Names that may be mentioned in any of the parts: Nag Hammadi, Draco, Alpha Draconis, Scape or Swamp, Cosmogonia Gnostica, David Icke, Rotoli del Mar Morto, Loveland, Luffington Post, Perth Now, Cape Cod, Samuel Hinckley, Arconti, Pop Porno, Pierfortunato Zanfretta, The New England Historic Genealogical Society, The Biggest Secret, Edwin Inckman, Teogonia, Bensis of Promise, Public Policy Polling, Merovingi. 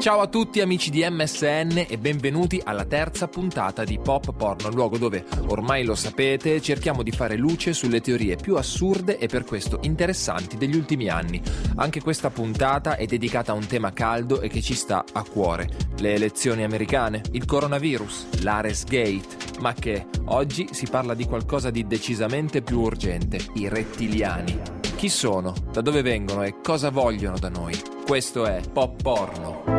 Ciao a tutti amici di MSN e benvenuti alla terza puntata di Pop Porno, il luogo dove, ormai lo sapete, cerchiamo di fare luce sulle teorie più assurde e per questo interessanti degli ultimi anni. Anche questa puntata è dedicata a un tema caldo e che ci sta a cuore: le elezioni americane, il coronavirus, l'Ares Gate. Ma che oggi si parla di qualcosa di decisamente più urgente: i rettiliani. Chi sono, da dove vengono e cosa vogliono da noi? Questo è Pop Porno.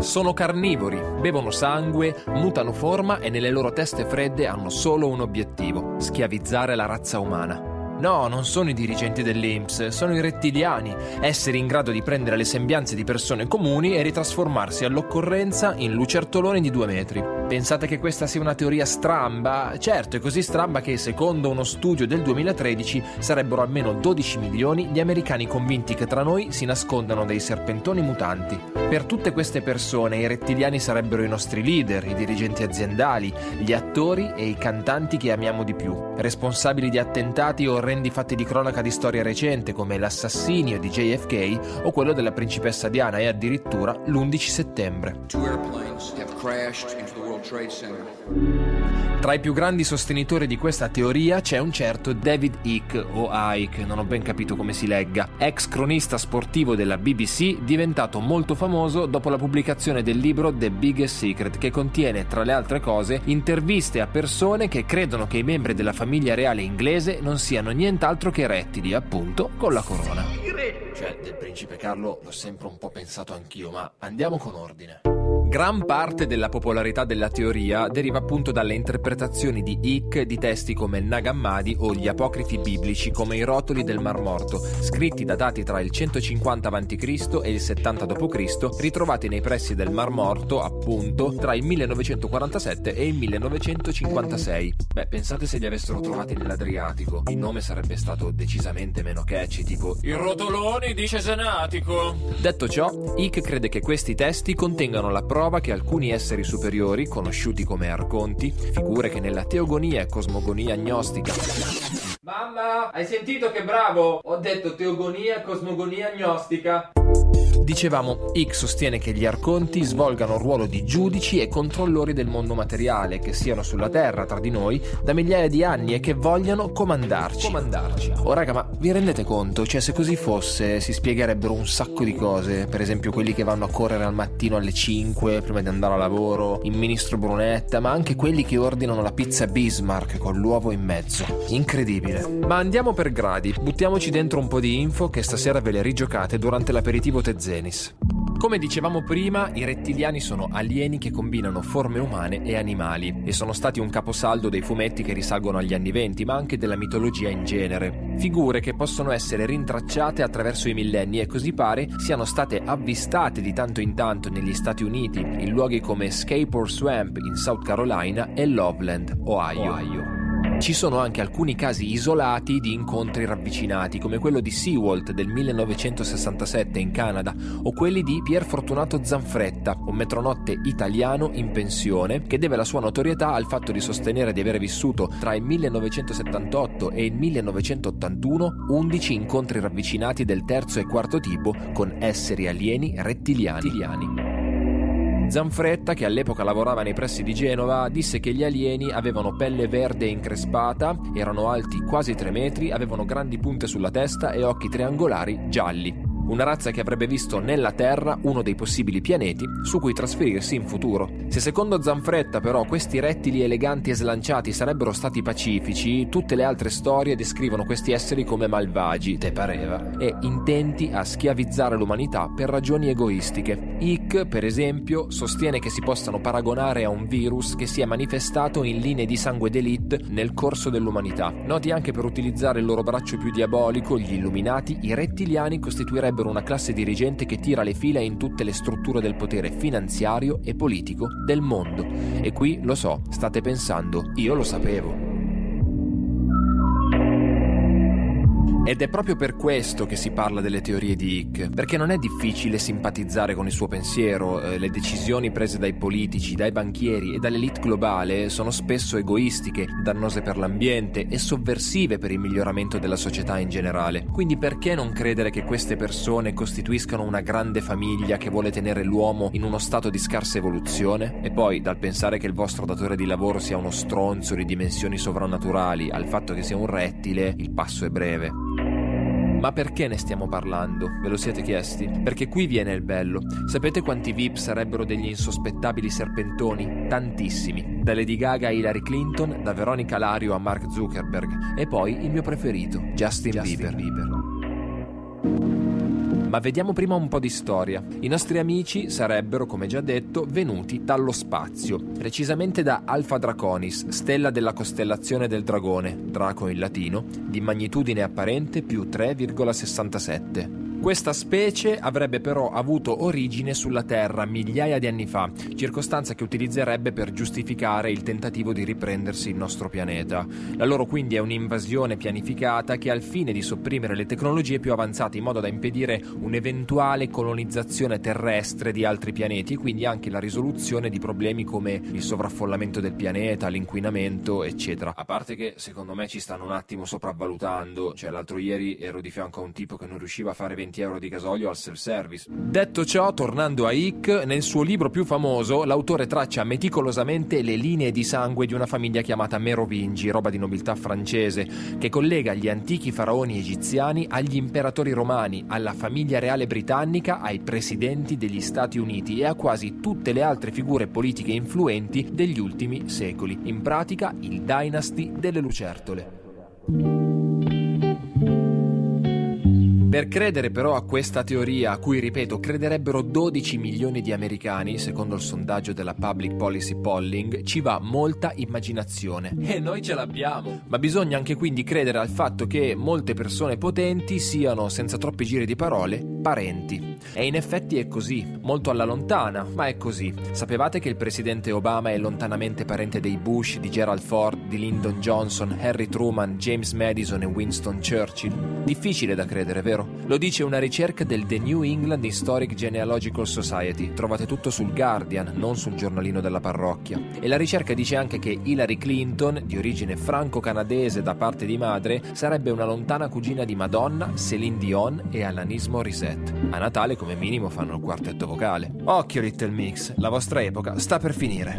Sono carnivori, bevono sangue, mutano forma e nelle loro teste fredde hanno solo un obiettivo: schiavizzare la razza umana. No, non sono i dirigenti dell'INPS, sono i rettiliani, esseri in grado di prendere le sembianze di persone comuni e ritrasformarsi all'occorrenza in lucertoloni di 2 metri. Pensate che questa sia una teoria stramba? Certo, è così stramba che, secondo uno studio del 2013, sarebbero almeno 12 milioni gli americani convinti che tra noi si nascondano dei serpentoni mutanti. Per tutte queste persone i rettiliani sarebbero i nostri leader, i dirigenti aziendali, gli attori e i cantanti che amiamo di più, responsabili di attentati o orrendi fatti di cronaca di storia recente come l'assassinio di JFK o quello della principessa Diana e addirittura l'11 settembre. Tra i più grandi sostenitori di questa teoria c'è un certo David Icke, o Icke, non ho ben capito come si legga, ex cronista sportivo della BBC, diventato molto famoso dopo la pubblicazione del libro The Biggest Secret, che contiene, tra le altre cose, interviste a persone che credono che i membri della famiglia reale inglese non siano nient'altro che rettili, appunto, con la corona. Cioè, del principe Carlo l'ho sempre un po' pensato anch'io, ma andiamo con ordine. Gran parte della popolarità della teoria deriva appunto dalle interpretazioni di Icke di testi come il Nag Hammadi o gli apocrifi biblici come i Rotoli del Mar Morto, scritti datati tra il 150 a.C. e il 70 d.C., ritrovati nei pressi del Mar Morto, appunto, tra il 1947 e il 1956. Beh, pensate se li avessero trovati nell'Adriatico. Il nome sarebbe stato decisamente meno catchy, tipo "I rotoloni di Cesenatico". Detto ciò, Icke crede che questi testi contengano la prova che alcuni esseri superiori, conosciuti come Arconti, figure che nella Teogonia e Cosmogonia Gnostica... Mamma, hai sentito che bravo? Ho detto Teogonia e Cosmogonia Gnostica. Dicevamo, Icke sostiene che gli Arconti svolgano un ruolo di giudici e controllori del mondo materiale, che siano sulla Terra, tra di noi, da migliaia di anni e che vogliano comandarci. Oh raga, ma vi rendete conto? Cioè, se così fosse, si spiegherebbero un sacco di cose. Per esempio quelli che vanno a correre al mattino alle 5 prima di andare a lavoro, il ministro Brunetta, ma anche quelli che ordinano la pizza Bismarck con l'uovo in mezzo. Incredibile. Ma andiamo per gradi, buttiamoci dentro un po' di info che stasera ve le rigiocate durante l'aperitivo tezzero. Come dicevamo prima, i rettiliani sono alieni che combinano forme umane e animali e sono stati un caposaldo dei fumetti che risalgono agli anni 20, ma anche della mitologia in genere. Figure che possono essere rintracciate attraverso i millenni e così pare siano state avvistate di tanto in tanto negli Stati Uniti, in luoghi come Scape or Swamp in South Carolina e Loveland, Ohio. Ci sono anche alcuni casi isolati di incontri ravvicinati, come quello di Seawolt del 1967 in Canada o quelli di Pierfortunato Zanfretta, un metronotte italiano in pensione che deve la sua notorietà al fatto di sostenere di aver vissuto tra il 1978 e il 1981 11 incontri ravvicinati del terzo e quarto tipo con esseri alieni rettiliani. Zanfretta, che all'epoca lavorava nei pressi di Genova, disse che gli alieni avevano pelle verde increspata, erano alti quasi 3 metri, avevano grandi punte sulla testa e occhi triangolari gialli. Una razza che avrebbe visto nella Terra uno dei possibili pianeti su cui trasferirsi in futuro. Se secondo Zanfretta però questi rettili eleganti e slanciati sarebbero stati pacifici, tutte le altre storie descrivono questi esseri come malvagi, te pareva, e intenti a schiavizzare l'umanità per ragioni egoistiche. Icke, per esempio, sostiene che si possano paragonare a un virus che si è manifestato in linee di sangue d'élite nel corso dell'umanità. Noti anche per utilizzare il loro braccio più diabolico, gli illuminati, i rettiliani costituirebbero avrebbero una classe dirigente che tira le fila in tutte le strutture del potere finanziario e politico del mondo. E qui, lo so, state pensando, io lo sapevo. Ed è proprio per questo che si parla delle teorie di Icke, perché non è difficile simpatizzare con il suo pensiero, le decisioni prese dai politici, dai banchieri e dall'elite globale sono spesso egoistiche, dannose per l'ambiente e sovversive per il miglioramento della società in generale. Quindi perché non credere che queste persone costituiscano una grande famiglia che vuole tenere l'uomo in uno stato di scarsa evoluzione? E poi, dal pensare che il vostro datore di lavoro sia uno stronzo di dimensioni sovrannaturali al fatto che sia un rettile, il passo è breve. Ma perché ne stiamo parlando? Ve lo siete chiesti? Perché qui viene il bello. Sapete quanti VIP sarebbero degli insospettabili serpentoni? Tantissimi. Da Lady Gaga a Hillary Clinton, da Veronica Lario a Mark Zuckerberg. E poi il mio preferito, Justin Bieber. Ma vediamo prima un po' di storia. I nostri amici sarebbero, come già detto, venuti dallo spazio, precisamente da Alpha Draconis, stella della costellazione del dragone, Draco in latino, di magnitudine apparente più 3,67. Questa specie avrebbe però avuto origine sulla Terra migliaia di anni fa, circostanza che utilizzerebbe per giustificare il tentativo di riprendersi il nostro pianeta. La loro quindi è un'invasione pianificata che al fine di sopprimere le tecnologie più avanzate in modo da impedire un'eventuale colonizzazione terrestre di altri pianeti e quindi anche la risoluzione di problemi come il sovraffollamento del pianeta, l'inquinamento, eccetera. A parte che secondo me ci stanno un attimo sopravvalutando, cioè l'altro ieri ero di fianco a un tipo che non riusciva a fare 20 € di gasolio al self-service. Detto ciò, tornando a Icke, nel suo libro più famoso, l'autore traccia meticolosamente le linee di sangue di una famiglia chiamata Merovingi, roba di nobiltà francese, che collega gli antichi faraoni egiziani agli imperatori romani, alla famiglia reale britannica, ai presidenti degli Stati Uniti e a quasi tutte le altre figure politiche influenti degli ultimi secoli. In pratica, il dynasty delle lucertole. Per credere però a questa teoria, a cui, ripeto, crederebbero 12 milioni di americani, secondo il sondaggio della Public Policy Polling, ci va molta immaginazione. E noi ce l'abbiamo! Ma bisogna anche quindi credere al fatto che molte persone potenti siano, senza troppi giri di parole, parenti. E in effetti è così, molto alla lontana, ma è così. Sapevate che il presidente Obama è lontanamente parente dei Bush, di Gerald Ford, di Lyndon Johnson, Harry Truman, James Madison e Winston Churchill? Difficile da credere, vero? Lo dice una ricerca del The New England Historic Genealogical Society. Trovate tutto sul Guardian, non sul giornalino della parrocchia. E la ricerca dice anche che Hillary Clinton, di origine franco-canadese da parte di madre, sarebbe una lontana cugina di Madonna, Céline Dion e Alanis Morissette. A Natale come minimo fanno il quartetto vocale. Occhio Little Mix, la vostra epoca sta per finire.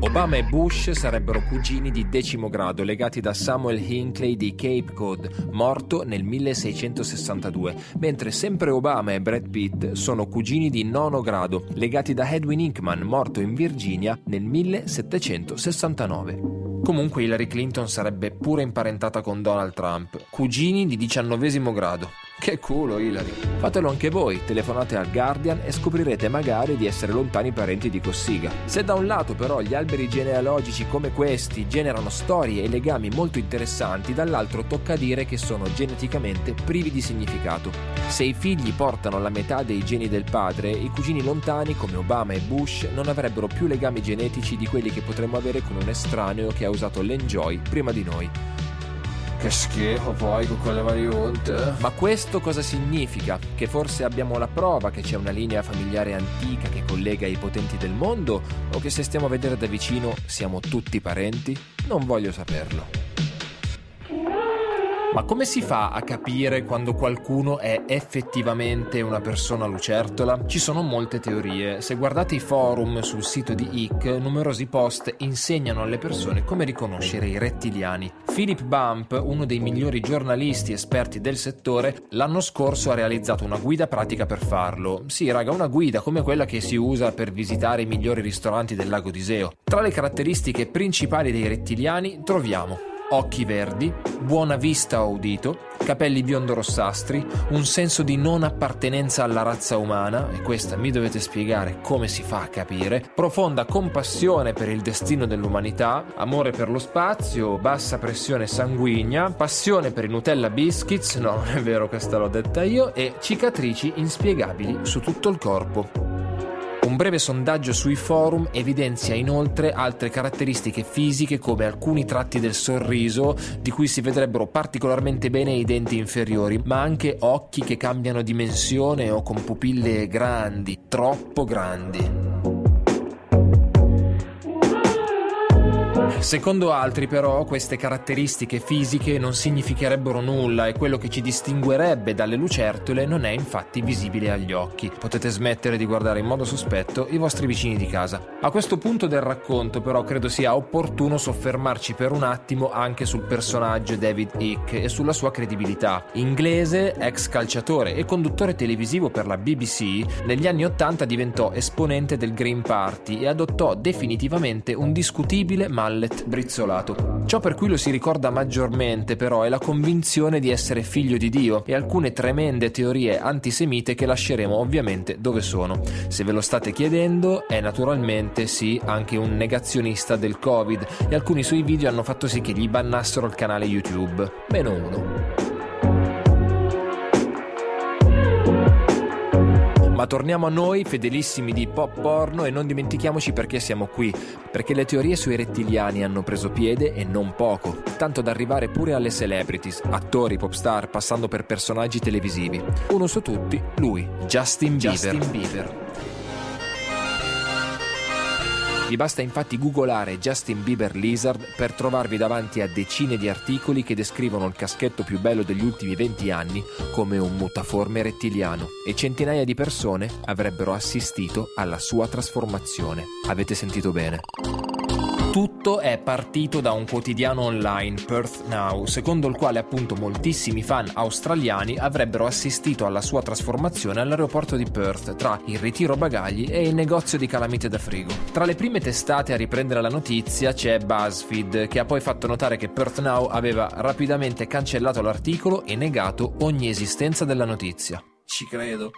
Obama e Bush sarebbero cugini di 10° grado, legati da Samuel Hinckley di Cape Cod, morto nel 1662, mentre sempre Obama e Brad Pitt sono cugini di 9° grado, legati da Edwin Inckman, morto in Virginia nel 1769. Comunque Hillary Clinton sarebbe pure imparentata con Donald Trump, cugini di 19° grado. Che culo, Hillary! Fatelo anche voi, telefonate al Guardian e scoprirete magari di essere lontani parenti di Cossiga. Se da un lato però gli alberi genealogici come questi generano storie e legami molto interessanti, dall'altro tocca dire che sono geneticamente privi di significato. Se i figli portano la metà dei geni del padre, i cugini lontani come Obama e Bush non avrebbero più legami genetici di quelli che potremmo avere con un estraneo che ha usato l'enjoy prima di noi. Che schifo poi con quelle variante. Ma questo cosa significa? Che forse abbiamo la prova che c'è una linea familiare antica che collega i potenti del mondo? O che se stiamo a vedere da vicino siamo tutti parenti? Non voglio saperlo. Ma come si fa a capire quando qualcuno è effettivamente una persona lucertola? Ci sono molte teorie. Se guardate i forum sul sito di Icke, numerosi post insegnano alle persone come riconoscere i rettiliani. Philip Bump, uno dei migliori giornalisti esperti del settore, l'anno scorso ha realizzato una guida pratica per farlo. Sì, raga, una guida come quella che si usa per visitare i migliori ristoranti del lago d'Iseo. Tra le caratteristiche principali dei rettiliani troviamo occhi verdi, buona vista o udito, capelli biondo-rossastri, un senso di non appartenenza alla razza umana, e questa mi dovete spiegare come si fa a capire, profonda compassione per il destino dell'umanità, amore per lo spazio, bassa pressione sanguigna, passione per i Nutella Biscuits, no, non è vero, questa l'ho detta io, e cicatrici inspiegabili su tutto il corpo. Un breve sondaggio sui forum evidenzia inoltre altre caratteristiche fisiche come alcuni tratti del sorriso, di cui si vedrebbero particolarmente bene i denti inferiori, ma anche occhi che cambiano dimensione o con pupille grandi, troppo grandi. Secondo altri, però, queste caratteristiche fisiche non significherebbero nulla e quello che ci distinguerebbe dalle lucertole non è infatti visibile agli occhi. Potete smettere di guardare in modo sospetto i vostri vicini di casa. A questo punto del racconto, però, credo sia opportuno soffermarci per un attimo anche sul personaggio David Icke e sulla sua credibilità. Inglese, ex calciatore e conduttore televisivo per la BBC, negli anni '80 diventò esponente del Green Party e adottò definitivamente un discutibile mallet brizzolato. Ciò per cui lo si ricorda maggiormente, però, è la convinzione di essere figlio di Dio e alcune tremende teorie antisemite che lasceremo ovviamente dove sono. Se ve lo state chiedendo, è naturalmente sì anche un negazionista del Covid e alcuni suoi video hanno fatto sì che gli bannassero il canale YouTube. Meno uno. Ma torniamo a noi, fedelissimi di Pop Porno, e non dimentichiamoci perché siamo qui, perché le teorie sui rettiliani hanno preso piede e non poco, tanto da arrivare pure alle celebrities, attori, popstar, passando per personaggi televisivi. Uno su tutti, lui, Justin Bieber. Vi basta infatti googolare Justin Bieber Lizard per trovarvi davanti a decine di articoli che descrivono il caschetto più bello degli ultimi 20 anni come un mutaforme rettiliano, e centinaia di persone avrebbero assistito alla sua trasformazione. Avete sentito bene? Tutto è partito da un quotidiano online, Perth Now, secondo il quale appunto moltissimi fan australiani avrebbero assistito alla sua trasformazione all'aeroporto di Perth tra il ritiro bagagli e il negozio di calamite da frigo. Tra le prime testate a riprendere la notizia c'è BuzzFeed, che ha poi fatto notare che Perth Now aveva rapidamente cancellato l'articolo e negato ogni esistenza della notizia. Ci credo.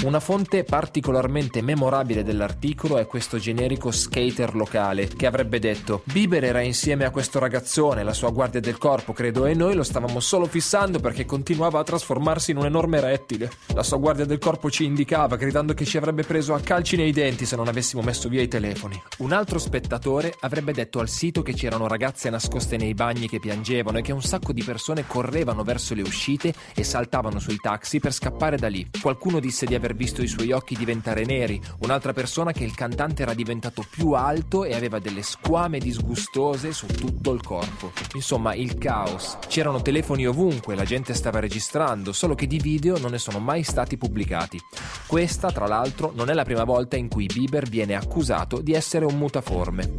Una fonte particolarmente memorabile dell'articolo è questo generico skater locale che avrebbe detto: Bieber era insieme a questo ragazzone, la sua guardia del corpo credo, e noi lo stavamo solo fissando perché continuava a trasformarsi in un enorme rettile. La sua guardia del corpo ci indicava gridando che ci avrebbe preso a calci nei denti se non avessimo messo via i telefoni. Un altro spettatore avrebbe detto al sito che c'erano ragazze nascoste nei bagni che piangevano e che un sacco di persone correvano verso le uscite e saltavano sui taxi per scappare da lì. Qualcuno disse di aver visto i suoi occhi diventare neri, un'altra persona che il cantante era diventato più alto e aveva delle squame disgustose su tutto il corpo. Insomma, il caos. C'erano telefoni ovunque, la gente stava registrando, solo che di video non ne sono mai stati pubblicati. Questa, tra l'altro, non è la prima volta in cui Bieber viene accusato di essere un mutaforme.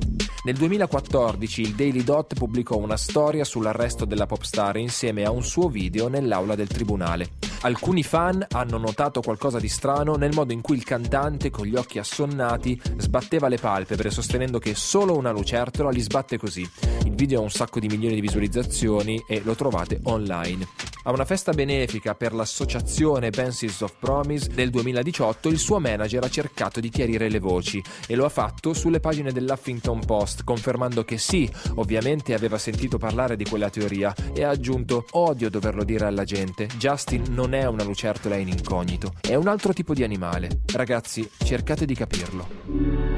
Nel 2014 il Daily Dot pubblicò una storia sull'arresto della popstar insieme a un suo video nell'aula del tribunale. Alcuni fan hanno notato qualcosa di strano nel modo in cui il cantante, con gli occhi assonnati, sbatteva le palpebre, sostenendo che solo una lucertola li sbatte così. Il video ha un sacco di milioni di visualizzazioni e lo trovate online. A una festa benefica per l'associazione Bensis of Promise del 2018 il suo manager ha cercato di chiarire le voci e lo ha fatto sulle pagine del Luffington Post, confermando che sì, ovviamente aveva sentito parlare di quella teoria, e ha aggiunto: odio doverlo dire alla gente, Justin non è una lucertola in incognito, è un altro tipo di animale. Ragazzi, cercate di capirlo.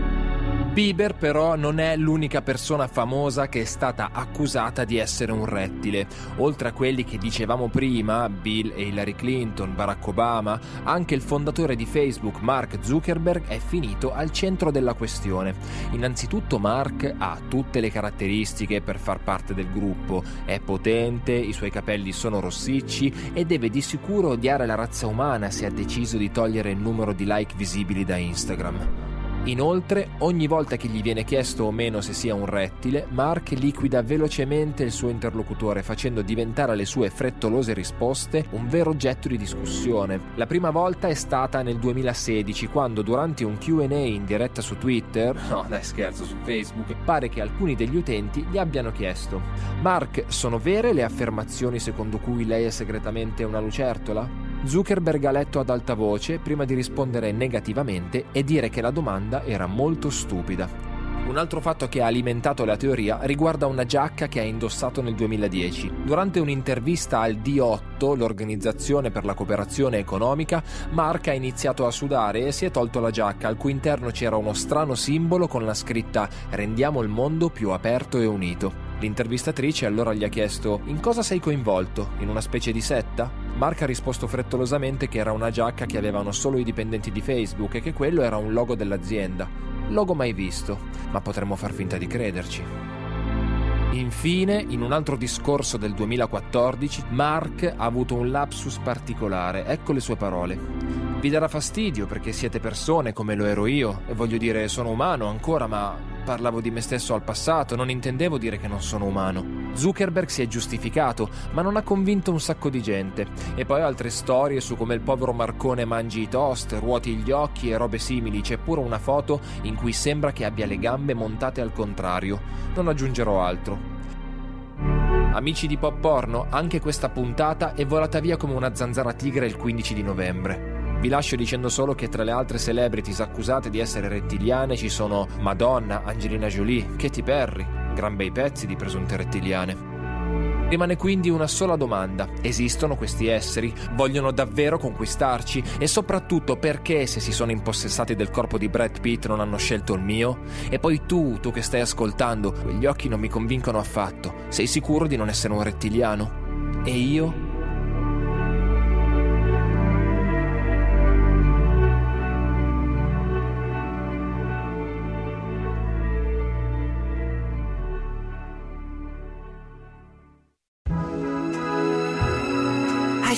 Bieber però non è l'unica persona famosa che è stata accusata di essere un rettile. Oltre a quelli che dicevamo prima, Bill e Hillary Clinton, Barack Obama, anche il fondatore di Facebook, Mark Zuckerberg, è finito al centro della questione. Innanzitutto Mark ha tutte le caratteristiche per far parte del gruppo, è potente, i suoi capelli sono rossicci e deve di sicuro odiare la razza umana se ha deciso di togliere il numero di like visibili da Instagram. Inoltre, ogni volta che gli viene chiesto o meno se sia un rettile, Mark liquida velocemente il suo interlocutore, facendo diventare le sue frettolose risposte un vero oggetto di discussione. La prima volta è stata nel 2016, quando durante un Q&A in diretta su Twitter, no dai scherzo, su Facebook, pare che alcuni degli utenti gli abbiano chiesto: Mark, sono vere le affermazioni secondo cui lei è segretamente una lucertola? Zuckerberg ha letto ad alta voce prima di rispondere negativamente e dire che la domanda era molto stupida. Un altro fatto che ha alimentato la teoria riguarda una giacca che ha indossato nel 2010. Durante un'intervista al D8, l'organizzazione per la cooperazione economica, Mark ha iniziato a sudare e si è tolto la giacca, al cui interno c'era uno strano simbolo con la scritta «Rendiamo il mondo più aperto e unito». L'intervistatrice allora gli ha chiesto: in cosa sei coinvolto? In una specie di setta? Mark ha risposto frettolosamente che era una giacca che avevano solo i dipendenti di Facebook e che quello era un logo dell'azienda. Logo mai visto, ma potremmo far finta di crederci. Infine, in un altro discorso del 2014, Mark ha avuto un lapsus particolare. Ecco le sue parole. Vi darà fastidio perché siete persone come lo ero io, e voglio dire, sono umano ancora, ma parlavo di me stesso al passato, non intendevo dire che non sono umano. Zuckerberg si è giustificato, ma non ha convinto un sacco di gente. E poi altre storie su come il povero Marcone mangi i toast, ruoti gli occhi e robe simili. C'è pure una foto in cui sembra che abbia le gambe montate al contrario. Non aggiungerò altro. Amici di Pop Porno, anche questa puntata è volata via come una zanzara tigre il 15 di novembre. Vi lascio dicendo solo che tra le altre celebrities accusate di essere rettiliane ci sono Madonna, Angelina Jolie, Katy Perry, gran bei pezzi di presunte rettiliane. Rimane quindi una sola domanda: esistono questi esseri? Vogliono davvero conquistarci? E soprattutto, perché se si sono impossessati del corpo di Brad Pitt non hanno scelto il mio? E poi tu che stai ascoltando, quegli occhi non mi convincono affatto. Sei sicuro di non essere un rettiliano? E io? Hai